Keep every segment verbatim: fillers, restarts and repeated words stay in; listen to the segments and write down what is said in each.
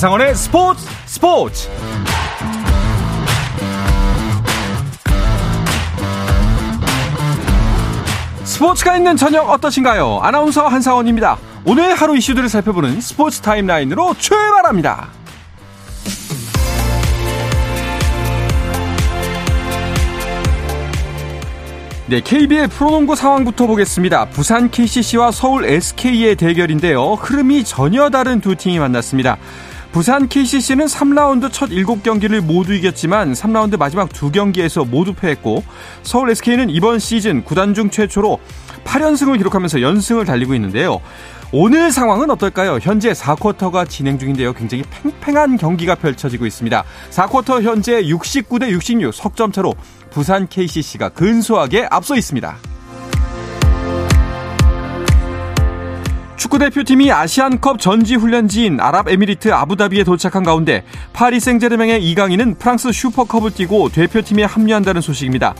한상원의 스포츠 스포츠 스포츠가 있는 저녁 어떠신가요? 아나운서 한상원입니다. 오늘 하루 이슈들을 살펴보는 스포츠 타임라인으로 출발합니다. 네, 케이비엘 프로농구 상황부터 보겠습니다. 부산 케이씨씨와 서울 에스케이의 대결인데요. 흐름이 전혀 다른 두 팀이 만났습니다. 부산 케이씨씨는 삼 라운드 첫 일곱 경기를 모두 이겼지만 삼 라운드 마지막 두 경기에서 모두 패했고, 서울 에스케이는 이번 시즌 구단 중 최초로 팔 연승을 기록하면서 연승을 달리고 있는데요. 오늘 상황은 어떨까요? 현재 사 쿼터가 진행 중인데요. 굉장히 팽팽한 경기가 펼쳐지고 있습니다. 사 쿼터 현재 육십구 대 육십육 석점 차로 부산 케이씨씨가 근소하게 앞서 있습니다. 축구대표팀이 아시안컵 전지훈련지인 아랍에미리트 아부다비에 도착한 가운데 파리 생제르맹의 이강인은 프랑스 슈퍼컵을 뛰고 대표팀에 합류한다는 소식입니다.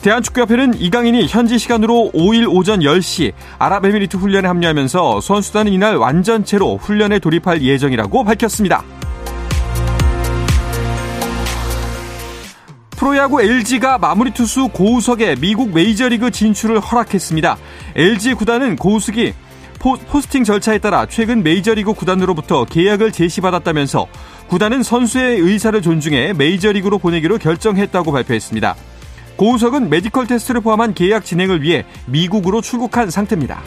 대한축구협회는 이강인이 현지 시간으로 오일 오전 열 시 아랍에미리트 훈련에 합류하면서 선수단은 이날 완전체로 훈련에 돌입할 예정이라고 밝혔습니다. 프로야구 엘지가 마무리 투수 고우석의 미국 메이저리그 진출을 허락했습니다. 엘지 구단은 고우석이 포스팅 절차에 따라 최근 메이저리그 구단으로부터 계약을 제시받았다면서 구단은 선수의 의사를 존중해 메이저리그로 보내기로 결정했다고 발표했습니다. 고우석은 메디컬 테스트를 포함한 계약 진행을 위해 미국으로 출국한 상태입니다.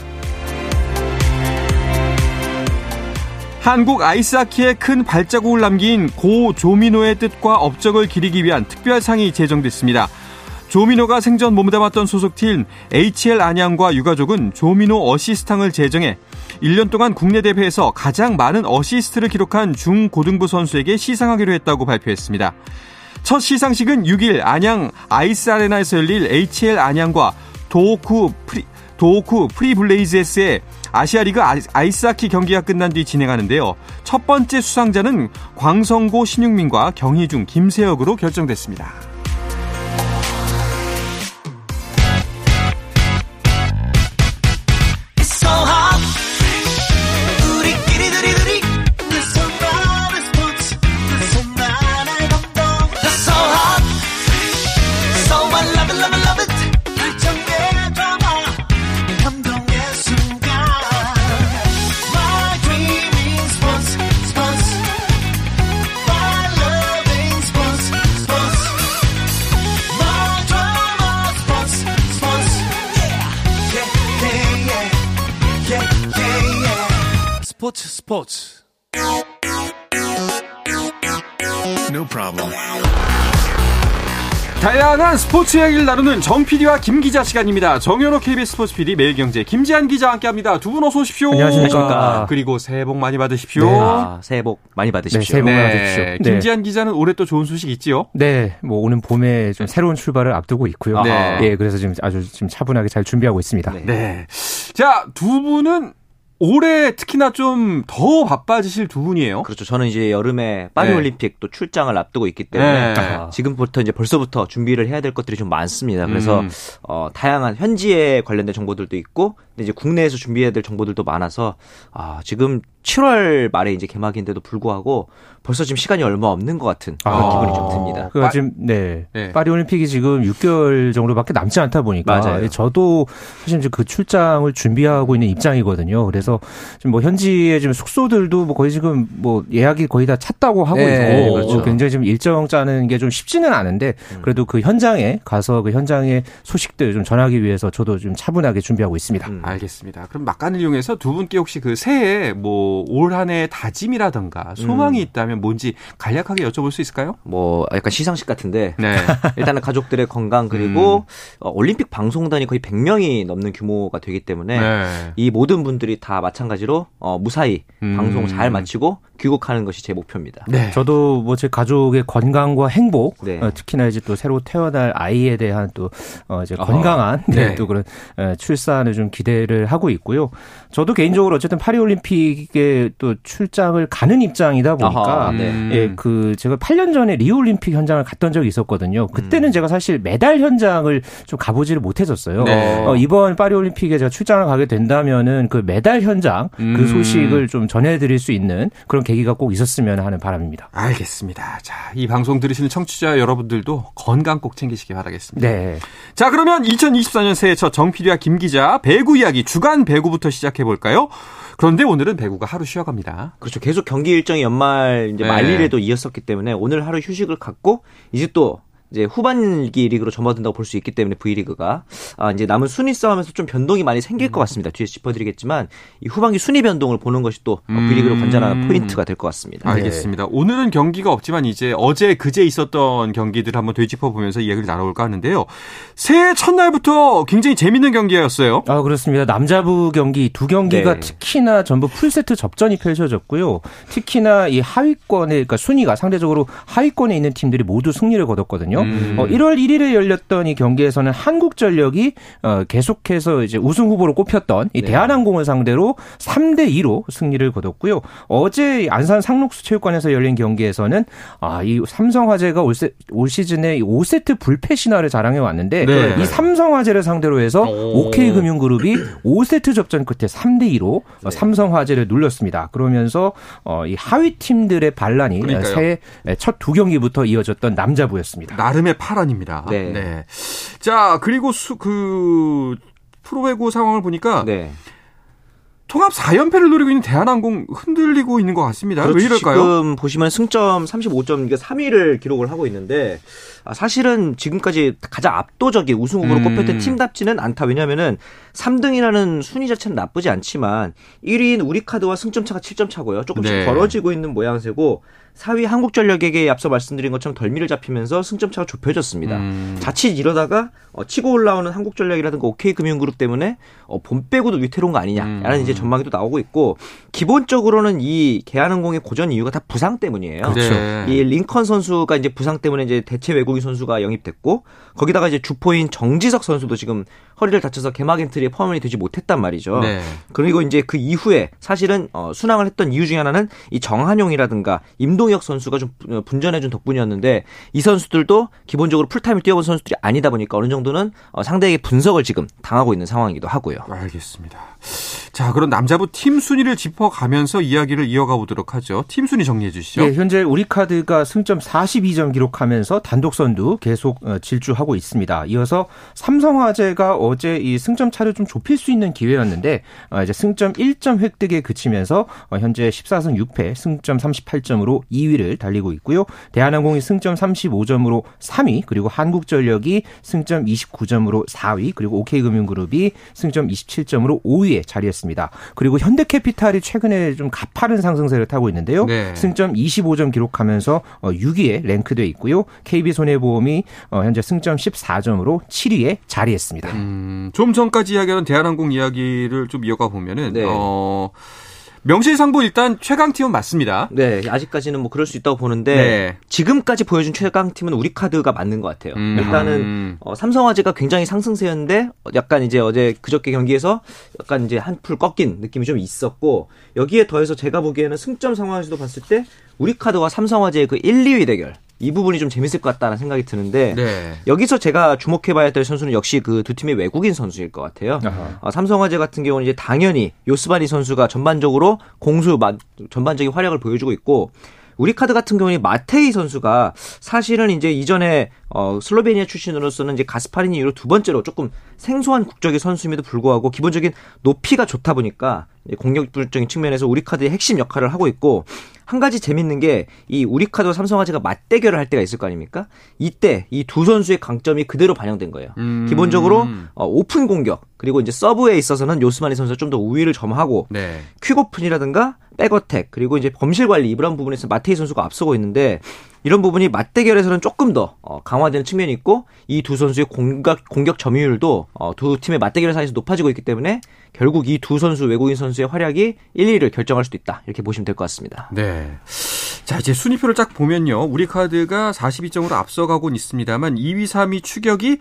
한국 아이스하키에 큰 발자국을 남긴 고 조민호의 뜻과 업적을 기리기 위한 특별상이 제정됐습니다. 조민호가 생전 몸담았던 소속팀 에이치엘 안양과 유가족은 조민호 어시스트상을 제정해 일 년 동안 국내 대회에서 가장 많은 어시스트를 기록한 중고등부 선수에게 시상하기로 했다고 발표했습니다. 첫 시상식은 육 일 안양 아이스 아레나에서 열릴 에이치엘 안양과 도호쿠 프리, 도호쿠 프리블레이즈스의 아시아리그 아이스하키 경기가 끝난 뒤 진행하는데요. 첫 번째 수상자는 광성고 신용민과 경희중 김세혁으로 결정됐습니다. 스포츠 스포츠 no problem. 다양한 스포츠 이야기를 나누는 정 피디와 김 기자 시간입니다. 정현호 케이비에스 스포츠 피디, 매일경제 김지한 기자 함께합니다. 두 분 어서 오십시오. 안녕하십니까. 그리고 새해 복 많이 받으십시오. 네. 아, 새해 복 많이 받으십시오. 네, 새해 복 많이 받으십시오. 네. 네. 김지한 기자는 올해 또 좋은 소식 있지요? 네, 뭐 오는 봄에 좀 새로운 출발을 앞두고 있고요. 네. 예, 그래서 지금 아주 지금 차분하게 잘 준비하고 있습니다. 네. 네. 자, 두 분은 올해 특히나 좀 더 바빠지실 두 분이에요. 그렇죠. 저는 이제 여름에 파리올림픽 네. 또 출장을 앞두고 있기 때문에 네. 지금부터 이제 벌써부터 준비를 해야 될 것들이 좀 많습니다. 그래서 음. 어, 다양한 현지에 관련된 정보들도 있고, 근데 이제 국내에서 준비해야 될 정보들도 많아서 아, 지금 칠월 말에 이제 개막인데도 불구하고 벌써 지금 시간이 얼마 없는 것 같은 그런 아, 기분이 좀 듭니다. 그러니까 지금 네, 네. 파리올림픽이 지금 육 개월 정도밖에 남지 않다 보니까 맞아요. 저도 사실 지금 그 출장을 준비하고 있는 입장이거든요. 그래서 지금 뭐 현지에 지금 숙소들도 뭐 거의 지금 뭐 예약이 거의 다 찼다고 하고 네, 있고 그렇죠. 굉장히 지금 일정 짜는 게 좀 쉽지는 않은데 그래도 그 현장에 가서 그 현장의 소식들 좀 전하기 위해서 저도 좀 차분하게 준비하고 있습니다. 음, 알겠습니다. 그럼 막간을 이용해서 두 분께 혹시 그 새해 뭐 올 한 해 다짐이라든가 소망이 음. 있다면 뭔지 간략하게 여쭤볼 수 있을까요? 뭐 약간 시상식 같은데 네. 일단은 가족들의 건강 그리고 음. 어, 올림픽 방송단이 거의 백 명이 넘는 규모가 되기 때문에 네. 이 모든 분들이 다 마찬가지로 어, 무사히 음. 방송 잘 마치고 귀국하는 것이 제 목표입니다. 네. 저도 뭐 제 가족의 건강과 행복 네. 어, 특히나 이제 또 새로 태어날 아이에 대한 또 어, 이제 건강한 어. 네. 또 그런 에, 출산을 좀 기대를 하고 있고요. 저도 개인적으로 어쨌든 파리올림픽 또 출장을 가는 입장이다 보니까 아하, 네. 예, 그 제가 팔 년 전에 리우올림픽 현장을 갔던 적이 있었거든요. 그때는 음. 제가 사실 메달 현장을 좀 가보지를 못했었어요. 네. 어, 이번 파리올림픽에 제가 출장을 가게 된다면은 그 메달 현장 음. 그 소식을 좀 전해드릴 수 있는 그런 계기가 꼭 있었으면 하는 바람입니다. 알겠습니다. 자, 이 방송 들으시는 청취자 여러분들도 건강 꼭 챙기시기 바라겠습니다. 네. 자, 그러면 이천이십사 년 새해 첫 정필이와 김 기자 배구 이야기 주간 배구부터 시작해 볼까요? 그런데 오늘은 배구가 하루 쉬어갑니다. 그렇죠. 계속 경기 일정이 연말 이제 네. 말일에도 이었었기 때문에 오늘 하루 휴식을 갖고 이제 또 이제 후반기 리그로 접어든다고 볼 수 있기 때문에 V리그가 아 이제 남은 순위 싸움에서 좀 변동이 많이 생길 것 같습니다. 뒤에서 짚어드리겠지만 이 후반기 순위 변동을 보는 것이 또 V리그로 관전하는 음. 포인트가 될 것 같습니다. 알겠습니다. 네. 오늘은 경기가 없지만 이제 어제 그제 있었던 경기들 한번 되짚어보면서 이야기를 나눠볼까 하는데요. 새해 첫날부터 굉장히 재밌는 경기였어요. 아 그렇습니다. 남자부 경기 두 경기가 네. 특히나 전부 풀세트 접전이 펼쳐졌고요. 특히나 이 하위권에 그러니까 순위가 상대적으로 하위권에 있는 팀들이 모두 승리를 거뒀거든요. 음. 어, 일월 일일에 열렸던 이 경기에서는 한국전력이 어, 계속해서 이제 우승 후보로 꼽혔던 이 네. 대한항공을 상대로 삼 대 이로 승리를 거뒀고요. 어제 안산 상록수체육관에서 열린 경기에서는 아, 이 삼성화재가 올, 세, 올 시즌에 오 세트 불패 신화를 자랑해 왔는데 네. 이 삼성화재를 상대로 해서 오. 오케이금융그룹이 오 세트 접전 끝에 삼 대 이로 네. 삼성화재를 눌렀습니다. 그러면서 어, 이 하위 팀들의 반란이 새해 첫 두 경기부터 이어졌던 남자부였습니다. 나름의 파란입니다. 네. 네. 자, 그리고 수, 그 프로배구 상황을 보니까 네. 통합 사 연패를 노리고 있는 대한항공 흔들리고 있는 것 같습니다. 그렇죠. 왜 이럴까요? 지금 보시면 승점 삼십오 점, 그러니까 삼 위를 기록을 하고 있는데 사실은 지금까지 가장 압도적인 우승 후보로 꼽혔던 음. 팀답지는 않다. 왜냐하면은 삼 등이라는 순위 자체는 나쁘지 않지만 일 위인 우리카드와 승점 차가 칠 점 차고요. 조금씩 네. 벌어지고 있는 모양새고 사 위 한국전력에게 앞서 말씀드린 것처럼 덜미를 잡히면서 승점차가 좁혀졌습니다. 음. 자칫 이러다가 어, 치고 올라오는 한국전력이라든가 오케이금융그룹 때문에 어, 봄빼고도 위태로운 거 아니냐라는 음. 이제 전망이 또 나오고 있고 기본적으로는 이 대한항공의 고전 이유가 다 부상 때문이에요. 그렇죠. 네. 이 링컨 선수가 이제 부상 때문에 이제 대체 외국인 선수가 영입됐고 거기다가 이제 주포인 정지석 선수도 지금 허리를 다쳐서 개막 엔트리에 포함이 되지 못했단 말이죠. 네. 그리고 이제 그 이후에 사실은 어, 순항을 했던 이유 중에 하나는 이 정한용이라든가 임동 역 선수가 좀 분전해준 덕분이었는데 이 선수들도 기본적으로 풀타임을 뛰어본 선수들이 아니다 보니까 어느 정도는 상대에게 분석을 지금 당하고 있는 상황이기도 하고요. 알겠습니다. 자, 그럼 남자부 팀 순위를 짚어가면서 이야기를 이어가 보도록 하죠. 팀 순위 정리해 주시죠. 네, 현재 우리카드가 승점 사십이 점 기록하면서 단독 선두 계속 질주하고 있습니다. 이어서 삼성화재가 어제 이 승점 차를 좀 좁힐 수 있는 기회였는데 이제 승점 일 점 획득에 그치면서 현재 십사 승 육 패 승점 삼십팔 점으로 이 위를 달리고 있고요. 대한항공이 승점 삼십오 점으로 삼 위, 그리고 한국전력이 승점 이십구 점으로 사 위, 그리고 오케이금융그룹이 승점 이십칠 점으로 오 위에 자리했습니다. 그리고 현대캐피탈이 최근에 좀 가파른 상승세를 타고 있는데요. 네. 승점 이십오 점 기록하면서 육 위에 랭크돼 있고요. 케이비손해보험이 현재 승점 십사 점으로 칠 위에 자리했습니다. 음, 좀 전까지 이야기하는 대한항공 이야기를 좀 이어가 보면은 네. 어... 명실상부 일단 최강팀은 맞습니다. 네, 아직까지는 뭐 그럴 수 있다고 보는데 네. 지금까지 보여준 최강팀은 우리카드가 맞는 것 같아요. 음. 일단은 어, 삼성화재가 굉장히 상승세였는데 약간 이제 어제 그저께 경기에서 약간 이제 한풀 꺾인 느낌이 좀 있었고 여기에 더해서 제가 보기에는 승점 상황에서도 봤을 때 우리카드와 삼성화재의 그 일, 이 위 대결 이 부분이 좀 재밌을 것 같다는 생각이 드는데 네. 여기서 제가 주목해봐야 될 선수는 역시 그 두 팀의 외국인 선수일 것 같아요. 어, 삼성화재 같은 경우는 이제 당연히 요스바니 선수가 전반적으로 공수 마, 전반적인 활약을 보여주고 있고 우리카드 같은 경우는 마테이 선수가 사실은 이제 이전에 어, 슬로베니아 출신으로서는 이제 가스파린 이후로 두 번째로 조금 생소한 국적의 선수임에도 불구하고 기본적인 높이가 좋다 보니까 공격적인 측면에서 우리카드의 핵심 역할을 하고 있고 한 가지 재밌는 게 이 우리카드와 삼성화재가 맞대결을 할 때가 있을 거 아닙니까? 이때 이 두 선수의 강점이 그대로 반영된 거예요. 음. 기본적으로 어, 오픈 공격 그리고 이제 서브에 있어서는 요스마니 선수가 좀 더 우위를 점하고 네. 퀵오픈이라든가 백어택 그리고 이제 범실관리 이런 부분에서 마테이 선수가 앞서고 있는데 이런 부분이 맞대결에서는 조금 더 강화되는 측면이 있고 이 두 선수의 공격, 공격 점유율도 두 팀의 맞대결 사이에서 높아지고 있기 때문에 결국 이 두 선수 외국인 선수의 활약이 일, 이 위를 결정할 수도 있다. 이렇게 보시면 될 것 같습니다. 네. 자, 이제 순위표를 쫙 보면요. 우리카드가 사십이 점으로 앞서가곤 있습니다만 이 위, 삼 위 추격이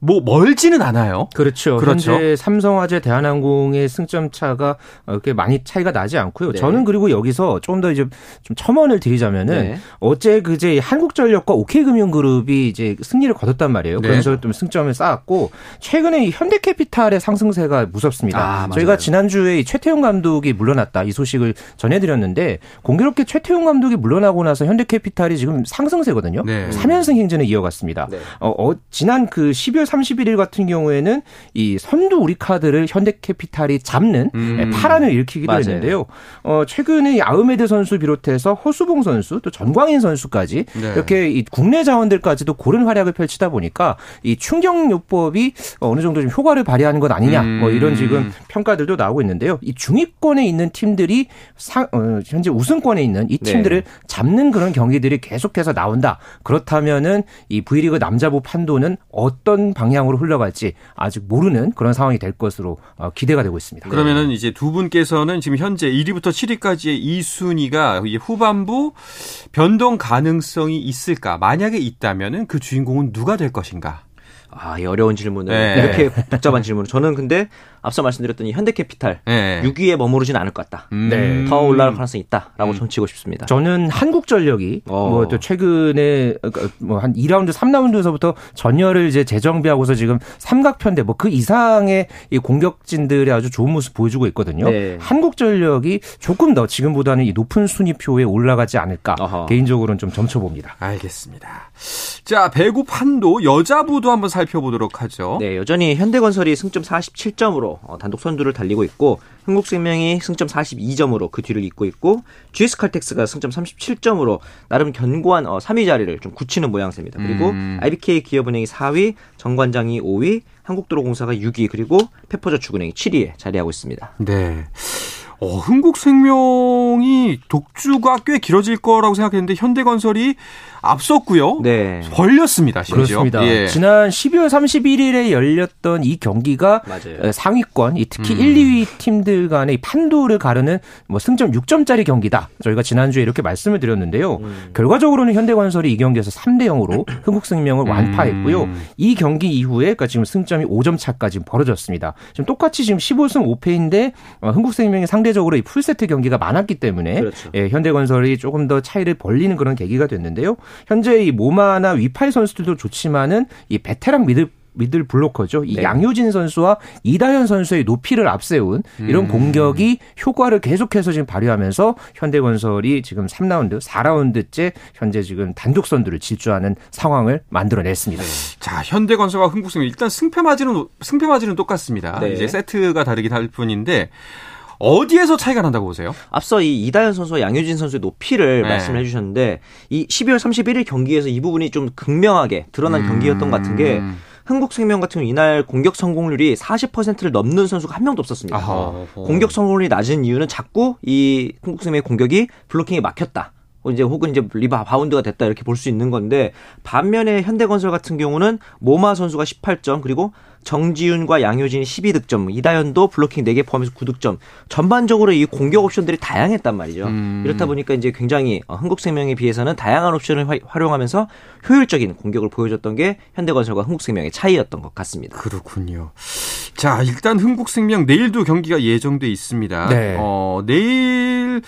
뭐 멀지는 않아요. 그렇죠. 그렇죠. 현재 삼성화재, 대한항공의 승점 차가 그렇게 많이 차이가 나지 않고요. 네. 저는 그리고 여기서 좀 더 이제 좀 첨언을 드리자면은 네. 어제 그제 한국전력과 오케이금융그룹이 이제 승리를 거뒀단 말이에요. 그래서 네. 좀 승점을 쌓았고 최근에 이 현대캐피탈의 상승세가 무섭습니다. 아, 저희가 지난주에 이 최태용 감독이 물러났다 이 소식을 전해드렸는데 공교롭게 최태용 감독이 물러나고 나서 현대캐피탈이 지금 상승세거든요. 네. 삼 연승 행진을 이어갔습니다. 네. 어, 어, 지난 그 십이월 삼십일일 같은 경우에는 이 선두 우리카드를 현대캐피탈이 잡는 음. 파란을 일으키기도 맞아요. 했는데요. 어, 최근에 아흐메드 선수 비롯해서 호수봉 선수 또 전광인 선수까지 네. 이렇게 이 국내 자원들까지도 고른 활약을 펼치다 보니까 이 충격요법이 어느 정도 좀 효과를 발휘하는 것 아니냐 음. 뭐 이런 지금 평가들도 나오고 있는데요. 이 중위권에 있는 팀들이 사, 어, 현재 우승권에 있는 이 팀들을 네. 잡는 그런 경기들이 계속해서 나온다. 그렇다면은 이 V리그 남자부 판도는 어떤 방향으로 흘러갈지 아직 모르는 그런 상황이 될 것으로 기대가 되고 있습니다. 그러면은 이제 두 분께서는 지금 현재 일 위부터 칠 위까지의 이 순위가 후반부 변동 가능성이 있을까? 만약에 있다면은 그 주인공은 누가 될 것인가? 아, 이 어려운 질문을 네. 이렇게 복잡한 질문을 저는 근데 앞서 말씀드렸던 이 현대캐피탈 네. 육 위에 머무르진 않을 것 같다. 네. 더 올라갈 가능성이 있다라고 점치고 음. 싶습니다. 저는 한국전력이 어. 뭐 또 최근에 뭐 한 이 라운드, 삼 라운드에서부터 전열을 이제 재정비하고서 지금 삼각편대 뭐 그 이상의 이 공격진들의 아주 좋은 모습 보여주고 있거든요. 네. 한국전력이 조금 더 지금보다는 이 높은 순위표에 올라가지 않을까 어허. 개인적으로는 좀 점쳐봅니다. 알겠습니다. 자, 배구 판도 여자부도 한번 살펴보도록 하죠. 네, 여전히 현대건설이 승점 사십칠 점으로 단독 선두를 달리고 있고 흥국생명이 승점 사십이 점으로 그 뒤를 잇고 있고 지에스칼텍스가 승점 삼십칠 점으로 나름 견고한 삼 위 자리를 좀 굳히는 모양새입니다. 그리고 음. 아이비케이 기업은행이 사 위, 정관장이 오 위, 한국도로공사가 육 위 그리고 페퍼저축은행이 칠 위에 자리하고 있습니다. 네. 어, 흥국생명이 독주가 꽤 길어질 거라고 생각했는데 현대건설이 앞섰고요. 네. 벌렸습니다. 심지어. 그렇습니다. 예. 지난 십이월 삼십일일에 열렸던 이 경기가 맞아요. 상위권, 특히 음. 일, 이 위 팀들 간의 판도를 가르는 뭐 승점 육 점짜리 경기다. 저희가 지난주에 이렇게 말씀을 드렸는데요. 음. 결과적으로는 현대건설이 이 경기에서 삼 대 영으로 흥국생명을 음. 완파했고요. 이 경기 이후에 그러니까 지금 승점이 오 점 차까지 벌어졌습니다. 지금 똑같이 지금 십오 승 오 패인데 흥국생명이 상대 적으로 이 풀세트 경기가 많았기 때문에 그렇죠. 예, 현대건설이 조금 더 차이를 벌리는 그런 계기가 됐는데요. 현재 이 모마나 위파이 선수들도 좋지만은 이 베테랑 미들 미들 블로커죠. 이 네. 양효진 선수와 이다현 선수의 높이를 앞세운 이런 음. 공격이 효과를 계속해서 지금 발휘하면서 현대건설이 지금 삼 라운드, 사 라운드째 현재 지금 단독 선두를 질주하는 상황을 만들어냈습니다. 자, 현대건설과 흥국생명 일단 승패 마진은 승패 마진은 똑같습니다. 네. 이제 세트가 다르긴 할 뿐인데. 어디에서 차이가 난다고 보세요? 앞서 이 이다현 선수와 양효진 선수의 높이를 네. 말씀해 주셨는데 이 십이월 삼십일일 경기에서 이 부분이 좀 극명하게 드러난 음... 경기였던 것 같은 게 흥국생명 같은 경우 이날 공격 성공률이 사십 퍼센트를 넘는 선수가 한 명도 없었습니다. 아하, 공격 성공률이 낮은 이유는 자꾸 이 흥국생명의 공격이 블로킹에 막혔다. 이제 혹은 이제 리바운드가 됐다 이렇게 볼 수 있는 건데 반면에 현대건설 같은 경우는 모마 선수가 십팔 점 그리고 정지윤과 양효진이 십이 득점 이다현도 블로킹 네 개 포함해서 구 득점 전반적으로 이 공격 옵션들이 다양했단 말이죠. 음. 이렇다 보니까 이제 굉장히 흥국생명에 비해서는 다양한 옵션을 화, 활용하면서 효율적인 공격을 보여줬던 게 현대건설과 흥국생명의 차이였던 것 같습니다. 그렇군요. 자, 일단 흥국생명 내일도 경기가 예정돼 있습니다. 네. 어, 내일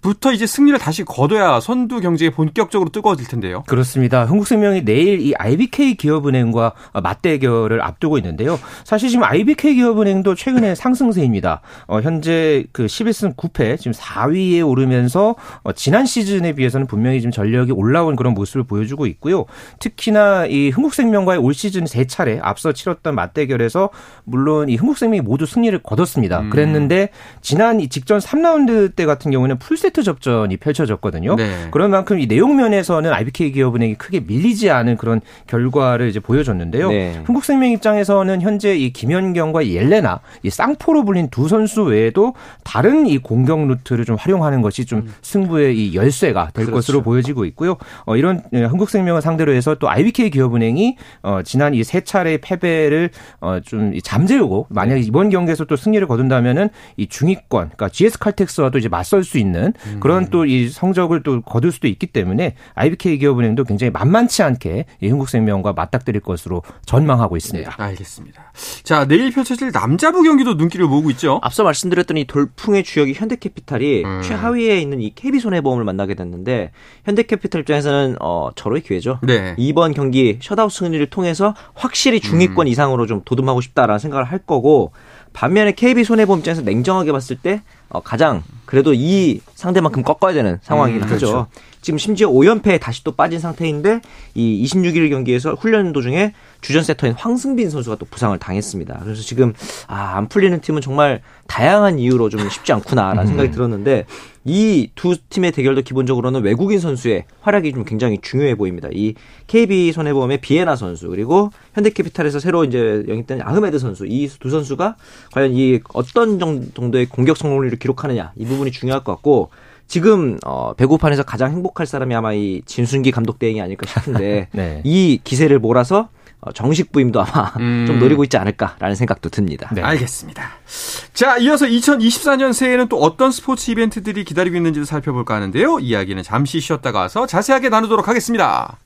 부터 이제 승리를 다시 거둬야 선두 경쟁이 본격적으로 뜨거워질 텐데요. 그렇습니다. 흥국생명이 내일 이 아이비케이 기업은행과 맞대결을 앞두고 있는데요. 사실 지금 아이비케이 기업은행도 최근에 상승세입니다. 어, 현재 그 십일 승 구 패 지금 사 위에 오르면서 어, 지난 시즌에 비해서는 분명히 지금 전력이 올라온 그런 모습을 보여주고 있고요. 특히나 이 흥국생명과의 올 시즌 세 차례 앞서 치렀던 맞대결에서 물론 이 흥국생명이 모두 승리를 거뒀습니다. 음. 그랬는데 지난 이 직전 삼 라운드 때 같은 경우에는 풀세 접전이 펼쳐졌거든요. 네. 그런 만큼 이 내용 면에서는 아이비케이 기업은행이 크게 밀리지 않은 그런 결과를 이제 보여줬는데요. 네. 흥국생명 입장에서는 현재 이 김연경과 이 옐레나, 이 쌍포로 불린 두 선수 외에도 다른 이 공격 루트를 좀 활용하는 것이 좀 음. 승부의 이 열쇠가 될 그렇죠. 것으로 보여지고 있고요. 어, 이런 흥국생명을 상대로 해서 또 아이비케이 기업은행이 어, 지난 이 세 차례의 패배를 어, 좀 잠재우고 만약 이번 경기에서 또 승리를 거둔다면은 이 중위권, 그러니까 지에스칼텍스와도 이제 맞설 수 있는 음. 그런 또 이 성적을 또 거둘 수도 있기 때문에 아이비케이 기업은행도 굉장히 만만치 않게 이 흥국생명과 맞닥뜨릴 것으로 전망하고 있습니다. 네, 알겠습니다. 자, 내일 펼쳐질 남자부 경기도 눈길을 모으고 있죠. 앞서 말씀드렸던 이 돌풍의 주역이 현대캐피탈이 음. 최하위에 있는 이 케이비손해보험을 만나게 됐는데 현대캐피탈 입장에서는 어, 절호의 기회죠. 네. 이번 경기 셧아웃 승리를 통해서 확실히 중위권 음. 이상으로 좀 도듬하고 싶다라는 생각을 할 거고 반면에 케이비손해보험 입장에서 냉정하게 봤을 때 어, 가장 그래도 이 상대만큼 꺾어야 되는 상황이긴 음, 그렇죠. 하죠. 지금 심지어 오 연패에 다시 또 빠진 상태인데 이 이십육 일 경기에서 훈련 도중에 주전 세터인 황승빈 선수가 또 부상을 당했습니다. 그래서 지금 아, 안 풀리는 팀은 정말 다양한 이유로 좀 쉽지 않구나라는 생각이 들었는데 이 두 팀의 대결도 기본적으로는 외국인 선수의 활약이 좀 굉장히 중요해 보입니다. 이 케이비손해보험의 비에나 선수 그리고 현대캐피탈에서 새로 이제 영입된 아흐메드 선수 이 두 선수가 과연 이 어떤 정도의 공격 성공률을 기록하느냐 이 부분이 중요할 것 같고 지금 어, 배구판에서 가장 행복할 사람이 아마 이 진순기 감독 대행이 아닐까 싶은데 네. 이 기세를 몰아서 정식 부임도 아마 음. 좀 노리고 있지 않을까라는 생각도 듭니다. 네. 알겠습니다. 자, 이어서 이천이십사 년 새해에는 또 어떤 스포츠 이벤트들이 기다리고 있는지를 살펴볼까 하는데요. 이야기는 잠시 쉬었다가 와서 자세하게 나누도록 하겠습니다.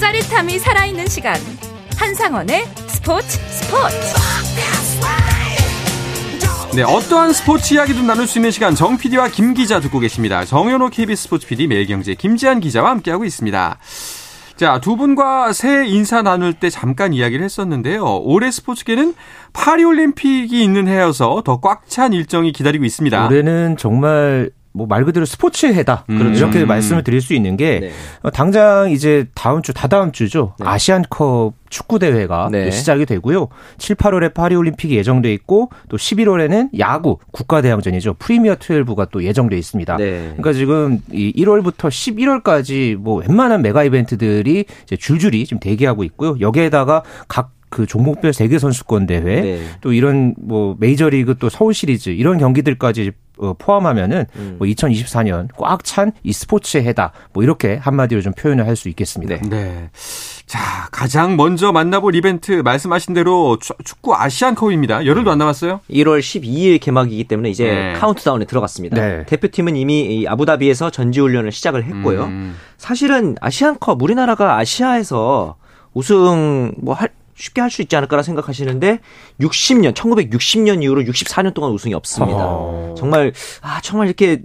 짜릿함이 살아있는 시간 한상원의 스포츠 스포츠. 네, 어떠한 스포츠 이야기도 나눌 수 있는 시간 정 피디와 김 기자 듣고 계십니다. 정현호 케이비에스 스포츠 피디, 매일경제 김지한 기자와 함께하고 있습니다. 자, 두 분과 새해 인사 나눌 때 잠깐 이야기를 했었는데요. 올해 스포츠계는 파리올림픽이 있는 해여서 더 꽉 찬 일정이 기다리고 있습니다. 올해는 정말... 뭐 말 그대로 스포츠의 해다. 그렇죠. 이렇게 음. 말씀을 드릴 수 있는 게 네. 당장 이제 다음 주, 다다음 주죠. 네. 아시안컵 축구대회가 네. 시작이 되고요. 칠, 팔월에 파리올림픽이 예정돼 있고 또 십일월에는 야구 국가대항전이죠. 프리미어 십이가 또 예정돼 있습니다. 네. 그러니까 지금 이 일월부터 십일월까지 뭐 웬만한 메가 이벤트들이 이제 줄줄이 지금 대기하고 있고요. 여기에다가 각 그 종목별 세계 선수권 대회 네. 또 이런 뭐 메이저리그 또 서울 시리즈 이런 경기들까지 포함하면은 음. 뭐 이천이십사 년 꽉 찬 이 스포츠의 해다. 뭐 이렇게 한마디로 좀 표현을 할 수 있겠습니다. 네. 네. 자, 가장 먼저 만나볼 이벤트 말씀하신 대로 축구 아시안컵입니다. 열흘도 안 남았어요. 일월 십이일 개막이기 때문에 이제 네. 카운트다운에 들어갔습니다. 네. 대표팀은 이미 아부다비에서 전지훈련을 시작을 했고요. 음. 사실은 아시안컵 우리나라가 아시아에서 우승 뭐 할 쉽게 할 수 있지 않을까라 생각하시는데 육십 년 천구백육십 년 이후로 육십사 년 동안 우승이 없습니다. 어... 정말 아 정말 이렇게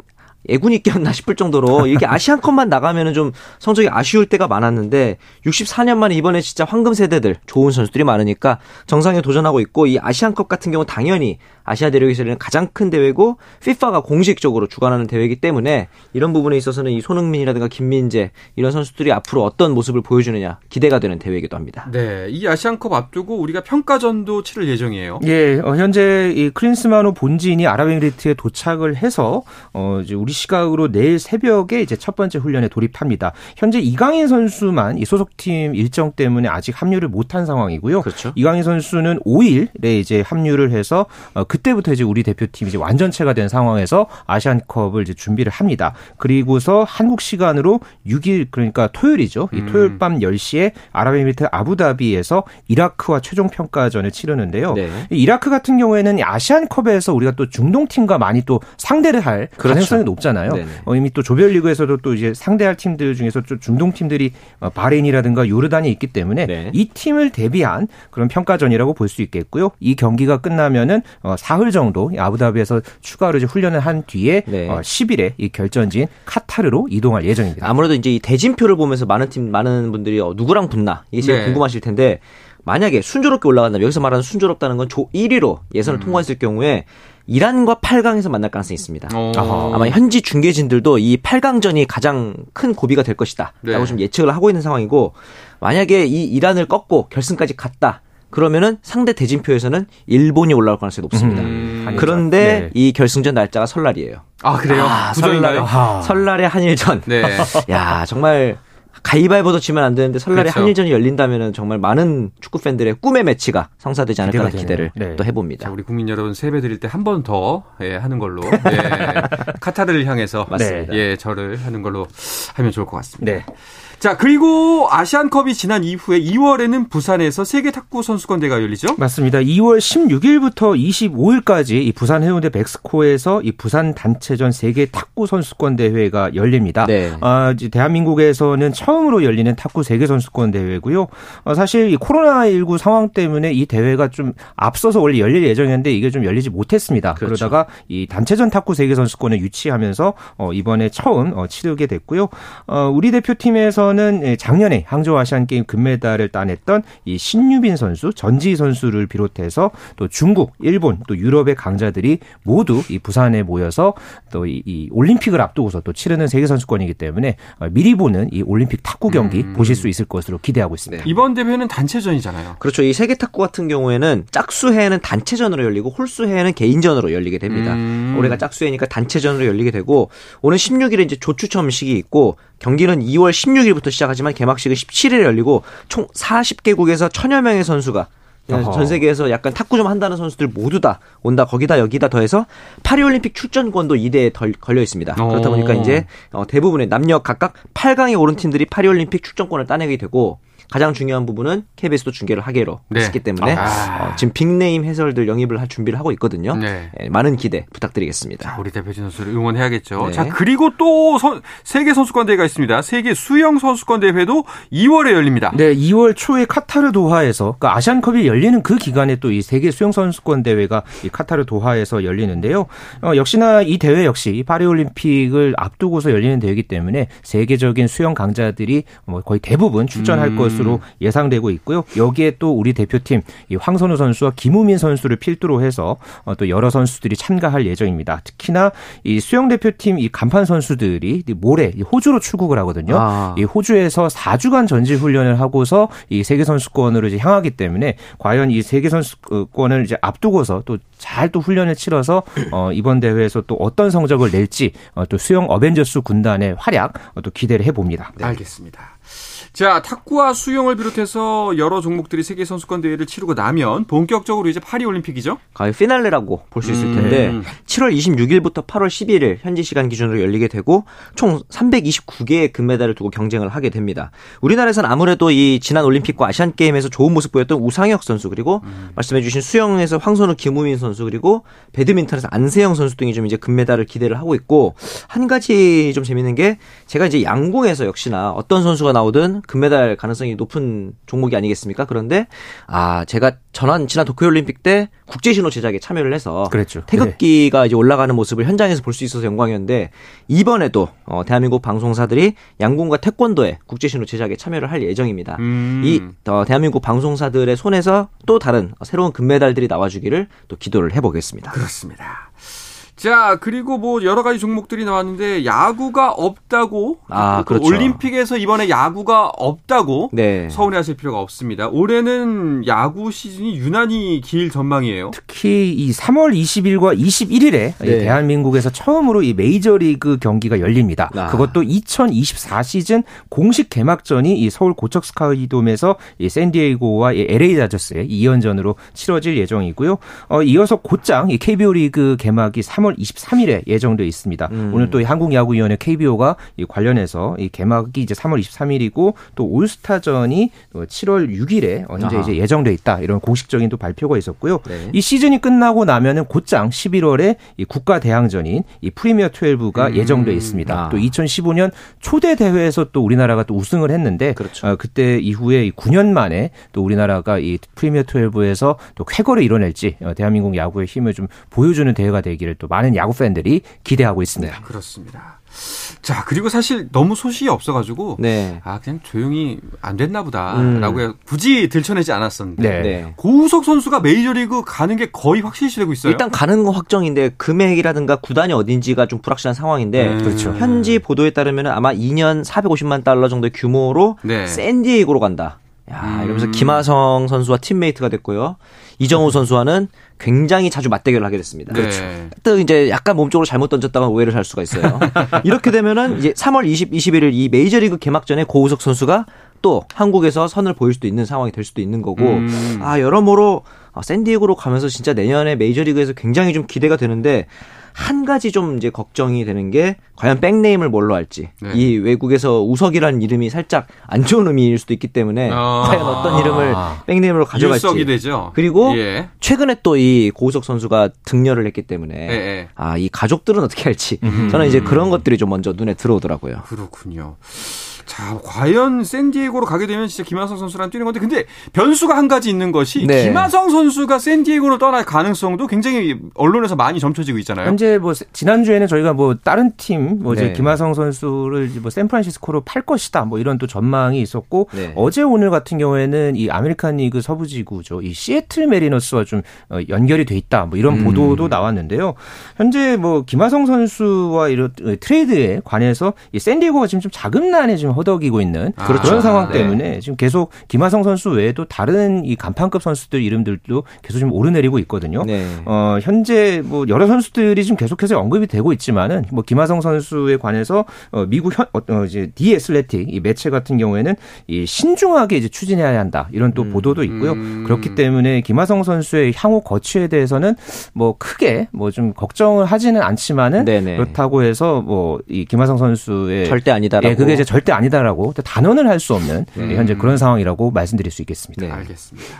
애군이 있겠나 싶을 정도로 이렇게 아시안컵만 나가면은 좀 성적이 아쉬울 때가 많았는데 육십사 년 만에 이번에 진짜 황금 세대들 좋은 선수들이 많으니까 정상에 도전하고 있고 이 아시안컵 같은 경우 당연히 아시아 대륙에서는 가장 큰 대회고 피파가 공식적으로 주관하는 대회이기 때문에 이런 부분에 있어서는 이 손흥민이라든가 김민재 이런 선수들이 앞으로 어떤 모습을 보여주느냐 기대가 되는 대회이기도 합니다. 네, 이 아시안컵 앞두고 우리가 평가전도 치를 예정이에요. 예, 어, 현재 이 클린스만호 본진이 아랍에미리트에 도착을 해서 어, 이제 우리 시각으로 내일 새벽에 이제 첫 번째 훈련에 돌입합니다. 현재 이강인 선수만 이 소속팀 일정 때문에 아직 합류를 못한 상황이고요. 그렇죠. 이강인 선수는 오일에 이제 합류를 해서 어, 그때부터 이제 우리 대표팀이 이제 완전체가 된 상황에서 아시안컵을 이제 준비를 합니다. 그리고서 한국 시간으로 육일 그러니까 토요일이죠. 이 토요일 밤 열 시에 아랍에미리트 아부다비에서 이라크와 최종 평가전을 치르는데요. 네. 이라크 같은 경우에는 아시안컵에서 우리가 또 중동팀과 많이 또 상대를 할 그렇죠. 가능성이 높. 잖아요. 어, 이미 또 조별리그에서도 또 이제 상대할 팀들 중에서 중동 팀들이 바레인이라든가 요르단이 있기 때문에 네. 이 팀을 대비한 그런 평가전이라고 볼 수 있겠고요. 이 경기가 끝나면은 어, 사흘 정도 아부다비에서 추가로 이제 훈련을 한 뒤에 네. 어, 십일에 이 결전지인 카타르로 이동할 예정입니다. 아무래도 이제 이 대진표를 보면서 많은 팀 많은 분들이 어, 누구랑 붙나 이게 제일 네. 궁금하실 텐데 만약에 순조롭게 올라간다면 여기서 말하는 순조롭다는 건 조 일 위로 예선을 음. 통과했을 경우에. 이란과 팔 강에서 만날 가능성이 있습니다. 아하. 아마 현지 중계진들도 이 팔 강전이 가장 큰 고비가 될 것이다 네. 라고 좀 예측을 하고 있는 상황이고 만약에 이 이란을 꺾고 결승까지 갔다 그러면은 상대 대진표에서는 일본이 올라올 가능성이 높습니다. 음, 그런데 네. 이 결승전 날짜가 설날이에요. 아 그래요? 아, 설날, 설날에 한일전 네. 야 정말 가위바위보도 치면 안 되는데 설날에 그렇죠. 한일전이 열린다면 정말 많은 축구팬들의 꿈의 매치가 성사되지 않을까 기대를 네. 또 해봅니다. 자, 우리 국민 여러분 세배 드릴 때 한 번 더 예, 하는 걸로 예, 카타르를 향해서 네. 예, 절을 하는 걸로 하면 좋을 것 같습니다. 네. 자, 그리고 아시안컵이 지난 이후에 이월에는 부산에서 세계탁구선수권대회가 열리죠? 맞습니다. 이월 십육일부터 이십오일까지 이 부산 해운대 백스코에서 이 부산 단체전 세계탁구선수권대회가 열립니다. 네. 아, 이제 대한민국에서는 처음으로 열리는 탁구 세계선수권대회고요. 아, 사실 이 코로나십구 상황 때문에 이 대회가 좀 앞서서 원래 열릴 예정이었는데 이게 좀 열리지 못했습니다. 그렇죠. 그러다가 이 단체전 탁구 세계선수권을 유치하면서 어, 이번에 처음 어, 치르게 됐고요. 어, 우리 대표팀에서 는 작년에 항저우 아시안게임 금메달을 따냈던 이 신유빈 선수, 전지희 선수를 비롯해서 또 중국, 일본, 또 유럽의 강자들이 모두 이 부산에 모여서 또 이, 이 올림픽을 앞두고서 또 치르는 세계선수권이기 때문에 미리 보는 이 올림픽 탁구 경기 음. 보실 수 있을 것으로 기대하고 있습니다. 네. 이번 대회는 단체전이잖아요. 그렇죠. 이 세계탁구 같은 경우에는 짝수회는 단체전으로 열리고 홀수회는 개인전으로 열리게 됩니다. 음. 올해가 짝수회니까 단체전으로 열리게 되고 오는 십육일에 이제 조추첨식이 있고 경기는 이월 십육일부터 시작하지만 개막식은 십칠일에 열리고 총 사십 개국에서 천여 명의 선수가 어허. 전 세계에서 약간 탁구 좀 한다는 선수들 모두 다 온다. 거기다 여기다 더해서 파리올림픽 출전권도 이 대에 덜, 걸려 있습니다. 어. 그렇다 보니까 이제 대부분의 남녀 각각 팔 강에 오른 팀들이 파리올림픽 출전권을 따내게 되고 가장 중요한 부분은 케이비에스도 중계를 하기로 했기 네. 때문에 아. 어, 지금 빅네임 해설들 영입을 할 준비를 하고 있거든요. 네. 네, 많은 기대 부탁드리겠습니다. 자, 우리 대표진 선수를 응원해야겠죠. 네. 자, 그리고 또 선, 세계 선수권 대회가 있습니다. 세계 수영 선수권 대회도 이월에 열립니다. 네, 이월 초에 카타르 도하에서 그러니까 아시안컵이 열리는 그 기간에 또 이 세계 수영 선수권 대회가 이 카타르 도하에서 열리는데요. 어, 역시나 이 대회 역시 파리올림픽을 앞두고서 열리는 대회이기 때문에 세계적인 수영 강자들이 뭐 거의 대부분 출전할 음. 것으로 예상되고 있고요. 여기에 또 우리 대표팀 이 황선우 선수와 김우민 선수를 필두로 해서 또 여러 선수들이 참가할 예정입니다. 특히나 이 수영 대표팀 이 간판 선수들이 모레 호주로 출국을 하거든요. 아. 이 호주에서 사 주간 전지 훈련을 하고서 이 세계 선수권으로 이제 향하기 때문에 과연 이 세계 선수권을 이제 앞두고서 또 잘 또 훈련을 치러서 어 이번 대회에서 또 어떤 성적을 낼지 어 또 수영 어벤져스 군단의 활약 어 또 기대를 해봅니다. 네. 알겠습니다. 자, 탁구와 수영을 비롯해서 여러 종목들이 세계 선수권 대회를 치르고 나면 본격적으로 이제 파리 올림픽이죠. 거의 피날레라고 볼 수 있을 음. 텐데 칠월 이십육일부터 팔월 십일일 현지 시간 기준으로 열리게 되고 총 삼백이십구 개의 금메달을 두고 경쟁을 하게 됩니다. 우리나라에서는 아무래도 이 지난 올림픽과 아시안 게임에서 좋은 모습 보였던 우상혁 선수 그리고 음. 말씀해 주신 수영에서 황선우 김우민 선수 그리고 배드민턴에서 안세영 선수 등이 좀 이제 금메달을 기대를 하고 있고 한 가지 좀 재밌는 게 제가 이제 양궁에서 역시나 어떤 선수가 나오든 금메달 가능성이 높은 종목이 아니겠습니까? 그런데 아 제가 전한 지난 도쿄올림픽 때 국제신호 제작에 참여를 해서 그랬죠. 태극기가 네. 이제 올라가는 모습을 현장에서 볼 수 있어서 영광이었는데 이번에도 어, 대한민국 방송사들이 양궁과 태권도에 국제신호 제작에 참여를 할 예정입니다. 음. 이 어, 대한민국 방송사들의 손에서 또 다른 새로운 금메달들이 나와주기를 또 기도를 해보겠습니다. 그렇습니다. 자, 그리고 뭐 여러 가지 종목들이 나왔는데 야구가 없다고 아, 그렇죠. 올림픽에서 이번에 야구가 없다고 네. 서운해하실 필요가 없습니다. 올해는 야구 시즌이 유난히 길 전망이에요. 특히 이 삼월 이십일과 이십일일에 네. 대한민국에서 처음으로 이 메이저리그 경기가 열립니다. 아. 그것도 이천이십사 시즌 공식 개막전이 이 서울 고척 스카이돔에서 이 샌디에이고와 이 엘에이 다저스의 이 연전으로 치러질 예정이고요. 어, 이어서 곧장 이 케이비오 리그 개막이 삼월 이십삼일에 예정되어 있습니다. 음. 오늘 또 한국야구위원회 케이비오가 이 관련해서 이 개막이 이제 삼월 이십삼일이고 또 올스타전이 칠월 육일에 현재 이제 예정되어 있다. 이런 공식적인 또 발표가 있었고요. 네. 이 시즌이 끝나고 나면은 곧장 십일월에 이 국가 대항전인 이 프리미어 십이가 음. 예정되어 있습니다. 아. 또 이천십오년 초대 대회에서 또 우리나라가 또 우승을 했는데 그렇죠. 어, 그때 이후에 구 년 만에 또 우리나라가 이 프리미어 십이에서 또 쾌거를 이뤄낼지 어, 대한민국 야구의 힘을 좀 보여주는 대회가 되기를 또 많은 야구 팬들이 기대하고 있습니다. 네, 그렇습니다. 자, 그리고 사실 너무 소식이 없어가지고 네. 아 그냥 조용히 안 됐나 보다라고 음. 굳이 들춰내지 않았었는데 네. 네. 고우석 선수가 메이저리그 가는 게 거의 확실시되고 있어요. 일단 가는 건 확정인데 금액이라든가 구단이 어딘지가 좀 불확실한 상황인데 음. 그렇죠. 현지 보도에 따르면 아마 이년 사백오십만 달러 정도의 규모로 네. 샌디에이고로 간다. 야, 이러면서 음. 김하성 선수와 팀메이트가 됐고요. 이정우 선수와는 굉장히 자주 맞대결을 하게 됐습니다. 네. 그렇죠. 또 이제 약간 몸쪽으로 잘못 던졌다가 오해를 살 수가 있어요. 이렇게 되면은 이제 삼월 이십, 이십일일 이 메이저리그 개막전에 고우석 선수가 또 한국에서 선을 보일 수도 있는 상황이 될 수도 있는 거고 음. 아 여러모로 샌디에고로 가면서 진짜 내년에 메이저리그에서 굉장히 좀 기대가 되는데 한 가지 좀 이제 걱정이 되는 게 과연 백네임을 뭘로 할지. 네. 이 외국에서 우석이라는 이름이 살짝 안 좋은 의미일 수도 있기 때문에 아~ 과연 어떤 이름을 백네임으로 가져갈지. 유석이 되죠. 그리고 예. 최근에 또 이 고우석 선수가 등려를 했기 때문에 예. 아, 이 가족들은 어떻게 할지. 음. 저는 이제 그런 것들이 좀 먼저 눈에 들어오더라고요. 그렇군요. 자, 과연 샌디에고로 가게 되면 진짜 김하성 선수랑 뛰는 건데, 근데 변수가 한 가지 있는 것이 네. 김하성 선수가 샌디에고로 떠날 가능성도 굉장히 언론에서 많이 점쳐지고 있잖아요. 현재 뭐 지난주에는 저희가 뭐 다른 팀 뭐 이제 네. 김하성 선수를 뭐 샌프란시스코로 팔 것이다 뭐 이런 또 전망이 있었고 네. 어제 오늘 같은 경우에는 이 아메리칸 리그 서부지구죠. 이 시애틀 메리너스와 좀 연결이 돼 있다 뭐 이런 음. 보도도 나왔는데요. 현재 뭐 김하성 선수와 이런 트레이드에 관해서 이 샌디에고가 지금 좀 자금난에 지금 허덕이고 있는 그런 그렇죠. 상황 때문에 네. 지금 계속 김하성 선수 외에도 다른 이 간판급 선수들 이름들도 계속 좀 오르내리고 있거든요. 네. 어, 현재 뭐 여러 선수들이 지금 계속해서 언급이 되고 있지만은 뭐 김하성 선수에 관해서 어, 미국 현, 어, 이제 디 애슬레틱 이 매체 같은 경우에는 이 신중하게 이제 추진해야 한다 이런 또 음. 보도도 있고요. 음. 그렇기 때문에 김하성 선수의 향후 거취에 대해서는 뭐 크게 뭐 좀 걱정을 하지는 않지만은 네네. 그렇다고 해서 뭐 이 김하성 선수의 절대 아니다라고 예, 그게 이제 절대 아니. 아니다라고 단언을 할 수 없는 음. 현재 그런 상황이라고 말씀드릴 수 있겠습니다. 네, 알겠습니다.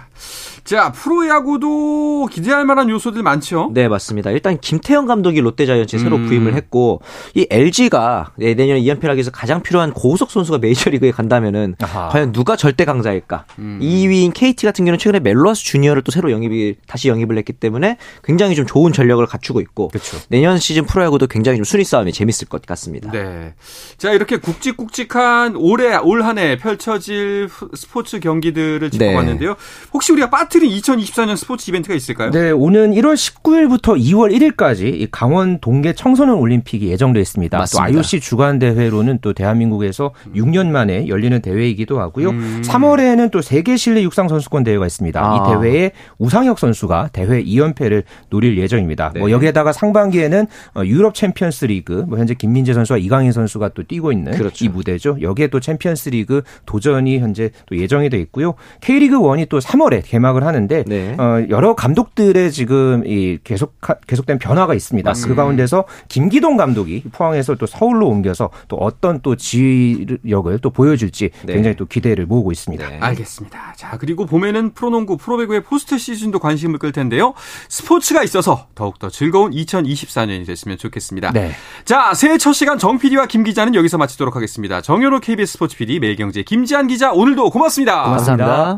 자, 프로야구도 기대할 만한 요소들 많죠? 네, 맞습니다. 일단 김태형 감독이 롯데자이언츠에 음. 새로 부임을 했고 이 엘지가 내년에 이연패하기에서 가장 필요한 고우석 선수가 메이저리그에 간다면은 아하. 과연 누가 절대 강자일까? 음. 이 위인 케이티 같은 경우는 최근에 멜로아스 주니어를 또 새로 영입이 다시 영입을 했기 때문에 굉장히 좀 좋은 전력을 갖추고 있고 그쵸. 내년 시즌 프로야구도 굉장히 좀 순위 싸움이 재밌을 것 같습니다. 네, 자 이렇게 굵직굵직한 올해 올 한 해 펼쳐질 스포츠 경기들을 짚어봤는데요. 네. 혹시 우리가 빠뜨린 이천이십사 년 스포츠 이벤트가 있을까요? 네, 오는 일월 십구일부터 이월 일일까지 이 강원 동계 청소년 올림픽이 예정돼 있습니다. 맞습니다. 또 아이오씨 주관 대회로는 또 대한민국에서 육 년 만에 열리는 대회이기도 하고요. 음. 삼월에는 또 세계 실내 육상 선수권 대회가 있습니다. 아. 이 대회에 우상혁 선수가 대회 이 연패를 노릴 예정입니다. 네. 뭐 여기에다가 상반기에는 유럽 챔피언스 리그 뭐 현재 김민재 선수와 이강인 선수가 또 뛰고 있는 그렇죠. 이 무대죠. 여기에 또 챔피언스리그 도전이 현재 또 예정이 돼 있고요. K리그일이 또 삼월에 개막을 하는데 네. 어, 여러 감독들의 지금 이 계속 계속된 변화가 있습니다. 맞습니다. 그 가운데서 김기동 감독이 포항에서 또 서울로 옮겨서 또 어떤 또 지휘력을 또 보여줄지 네. 굉장히 또 기대를 모으고 있습니다. 네. 알겠습니다. 자, 그리고 봄에는 프로농구, 프로배구의 포스트 시즌도 관심을 끌 텐데요. 스포츠가 있어서 더욱더 즐거운 이천이십사 년이 됐으면 좋겠습니다. 네. 자, 새해 첫 시간 정 피디와 김 기자는 여기서 마치도록 하겠습니다. 정현호 케이비에스 스포츠 피디, 매일경제 김지한 기자, 오늘도 고맙습니다. 고맙습니다.